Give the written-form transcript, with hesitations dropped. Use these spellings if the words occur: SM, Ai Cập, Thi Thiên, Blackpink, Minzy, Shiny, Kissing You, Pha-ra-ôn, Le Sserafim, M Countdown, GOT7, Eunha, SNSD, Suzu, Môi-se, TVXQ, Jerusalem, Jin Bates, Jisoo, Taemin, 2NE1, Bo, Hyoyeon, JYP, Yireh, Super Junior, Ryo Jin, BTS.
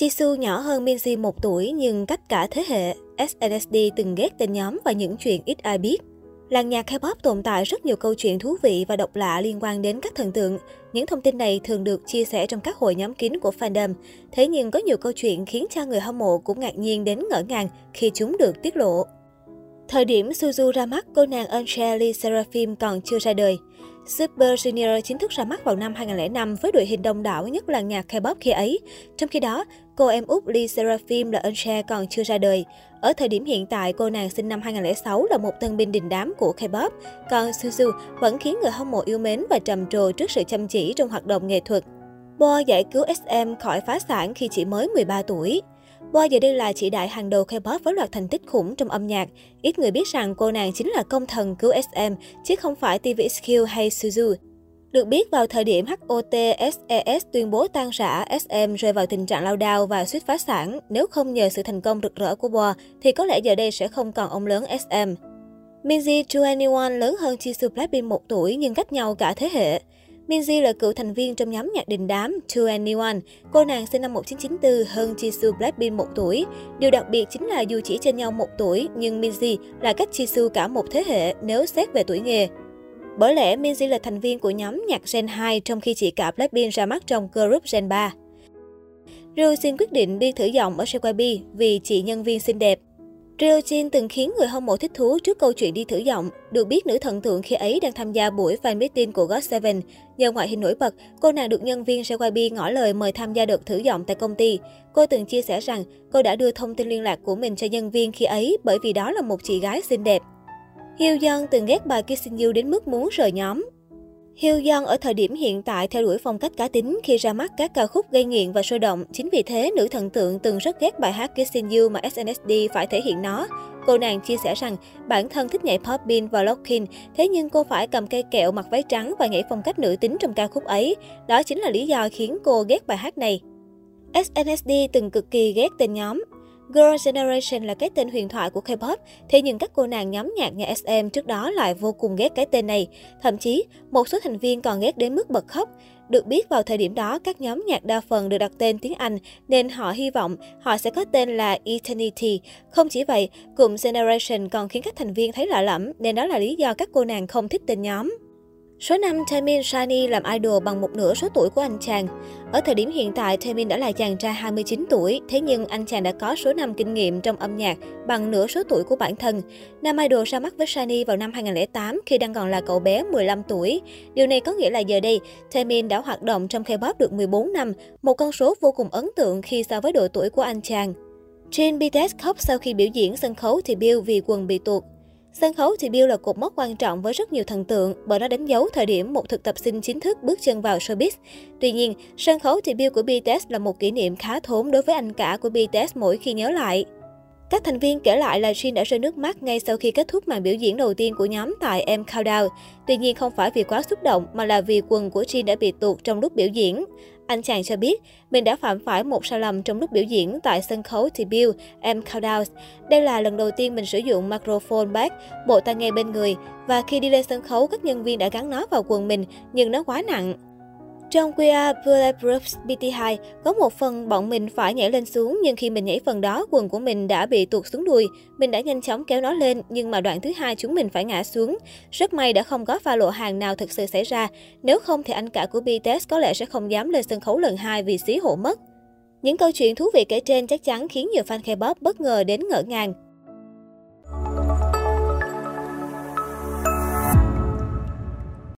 Jisoo nhỏ hơn Minzy 1 tuổi nhưng cách cả thế hệ, SNSD từng ghét tên nhóm và những chuyện ít ai biết. Làng nhạc K-pop tồn tại rất nhiều câu chuyện thú vị và độc lạ liên quan đến các thần tượng. Những thông tin này thường được chia sẻ trong các hội nhóm kín của fandom. Thế nhưng có nhiều câu chuyện khiến cho người hâm mộ cũng ngạc nhiên đến ngỡ ngàng khi chúng được tiết lộ. Thời điểm Suzu ra mắt, cô nàng Eunha Le Sserafim còn chưa ra đời. Super Junior chính thức ra mắt vào năm 2005 với đội hình đông đảo nhất làng nhạc K-pop khi ấy. Trong khi đó, cô em út Le Sserafim là Eunha còn chưa ra đời. Ở thời điểm hiện tại, cô nàng sinh năm 2006 là một tân binh đình đám của K-pop, còn Suzu vẫn khiến người hâm mộ yêu mến và trầm trồ trước sự chăm chỉ trong hoạt động nghệ thuật. Bo giải cứu SM khỏi phá sản khi chỉ mới 13 tuổi. Bo giờ đây là chị đại hàng đầu K-pop với loạt thành tích khủng trong âm nhạc. Ít người biết rằng cô nàng chính là công thần cứu SM, chứ không phải TVXQ hay Suzu. Được biết, vào thời điểm HOT/SES tuyên bố tan rã, SM rơi vào tình trạng lao đao và suýt phá sản. Nếu không nhờ sự thành công rực rỡ của Bo, thì có lẽ giờ đây sẽ không còn ông lớn SM. Minzy 2NE1 lớn hơn Jisoo Blackpink 1 tuổi nhưng cách nhau cả thế hệ. Minzy là cựu thành viên trong nhóm nhạc đình đám 2NE1. Cô nàng sinh năm 1994 hơn Jisoo Blackpink 1 tuổi. Điều đặc biệt chính là dù chỉ trên nhau 1 tuổi, nhưng Minzy là cách Jisoo cả một thế hệ nếu xét về tuổi nghề. Bởi lẽ Minzy là thành viên của nhóm nhạc Gen 2 trong khi chị cả Blackpink ra mắt trong group Gen 3. Ryo Jin quyết định đi thử giọng ở JYP vì chị nhân viên xinh đẹp. Ryo Jin từng khiến người hâm mộ thích thú trước câu chuyện đi thử giọng. Được biết, nữ thần tượng khi ấy đang tham gia buổi fan meeting của GOT7. Nhờ ngoại hình nổi bật, cô nàng được nhân viên JYP ngỏ lời mời tham gia đợt thử giọng tại công ty. Cô từng chia sẻ rằng cô đã đưa thông tin liên lạc của mình cho nhân viên khi ấy bởi vì đó là một chị gái xinh đẹp. Hyoyeon từng ghét bài Kissing You đến mức muốn rời nhóm. Hyoyeon ở thời điểm hiện tại theo đuổi phong cách cá tính khi ra mắt các ca khúc gây nghiện và sôi động. Chính vì thế, nữ thần tượng từng rất ghét bài hát Kissing You mà SNSD phải thể hiện nó. Cô nàng chia sẻ rằng bản thân thích nhảy poppin và locking, thế nhưng cô phải cầm cây kẹo, mặc váy trắng và nhảy phong cách nữ tính trong ca khúc ấy. Đó chính là lý do khiến cô ghét bài hát này. SNSD từng cực kỳ ghét tên nhóm. Girl Generation là cái tên huyền thoại của K-pop, thế nhưng các cô nàng nhóm nhạc nhà SM trước đó lại vô cùng ghét cái tên này. Thậm chí, một số thành viên còn ghét đến mức bật khóc. Được biết, vào thời điểm đó, các nhóm nhạc đa phần được đặt tên tiếng Anh, nên họ hy vọng họ sẽ có tên là Eternity. Không chỉ vậy, cụm Generation còn khiến các thành viên thấy lạ lẫm, nên đó là lý do các cô nàng không thích tên nhóm. Số 5, Taemin Shiny làm idol bằng một nửa số tuổi của anh chàng. Ở thời điểm hiện tại, Taemin đã là chàng trai 29 tuổi, thế nhưng anh chàng đã có số năm kinh nghiệm trong âm nhạc bằng nửa số tuổi của bản thân. Nam idol ra mắt với Shiny vào năm 2008 khi đang còn là cậu bé 15 tuổi. Điều này có nghĩa là giờ đây, Taemin đã hoạt động trong K-pop được 14 năm, một con số vô cùng ấn tượng khi so với độ tuổi của anh chàng. Jin Bates khóc sau khi biểu diễn sân khấu debut vì quần bị tuột. Sân khấu debut là cột mốc quan trọng với rất nhiều thần tượng bởi nó đánh dấu thời điểm một thực tập sinh chính thức bước chân vào showbiz. Tuy nhiên, sân khấu debut của BTS là một kỷ niệm khá thốn đối với anh cả của BTS mỗi khi nhớ lại. Các thành viên kể lại là Jin đã rơi nước mắt ngay sau khi kết thúc màn biểu diễn đầu tiên của nhóm tại M Countdown. Tuy nhiên không phải vì quá xúc động mà là vì quần của Jin đã bị tuột trong lúc biểu diễn. Anh chàng cho biết, mình đã phạm phải một sai lầm trong lúc biểu diễn tại sân khấu debut M Countdown. Đây là lần đầu tiên mình sử dụng microphone bag, bộ tai nghe bên người, và khi đi lên sân khấu các nhân viên đã gắn nó vào quần mình, nhưng nó quá nặng. Trong We Are Bulletproof BT2, có một phần bọn mình phải nhảy lên xuống, nhưng khi mình nhảy phần đó, quần của mình đã bị tuột xuống đùi. Mình đã nhanh chóng kéo nó lên, nhưng mà đoạn thứ hai chúng mình phải ngã xuống. Rất may đã không có pha lộ hàng nào thực sự xảy ra. Nếu không thì anh cả của BTS có lẽ sẽ không dám lên sân khấu lần hai vì xí hộ mất. Những câu chuyện thú vị kể trên chắc chắn khiến nhiều fan K-pop bất ngờ đến ngỡ ngàng.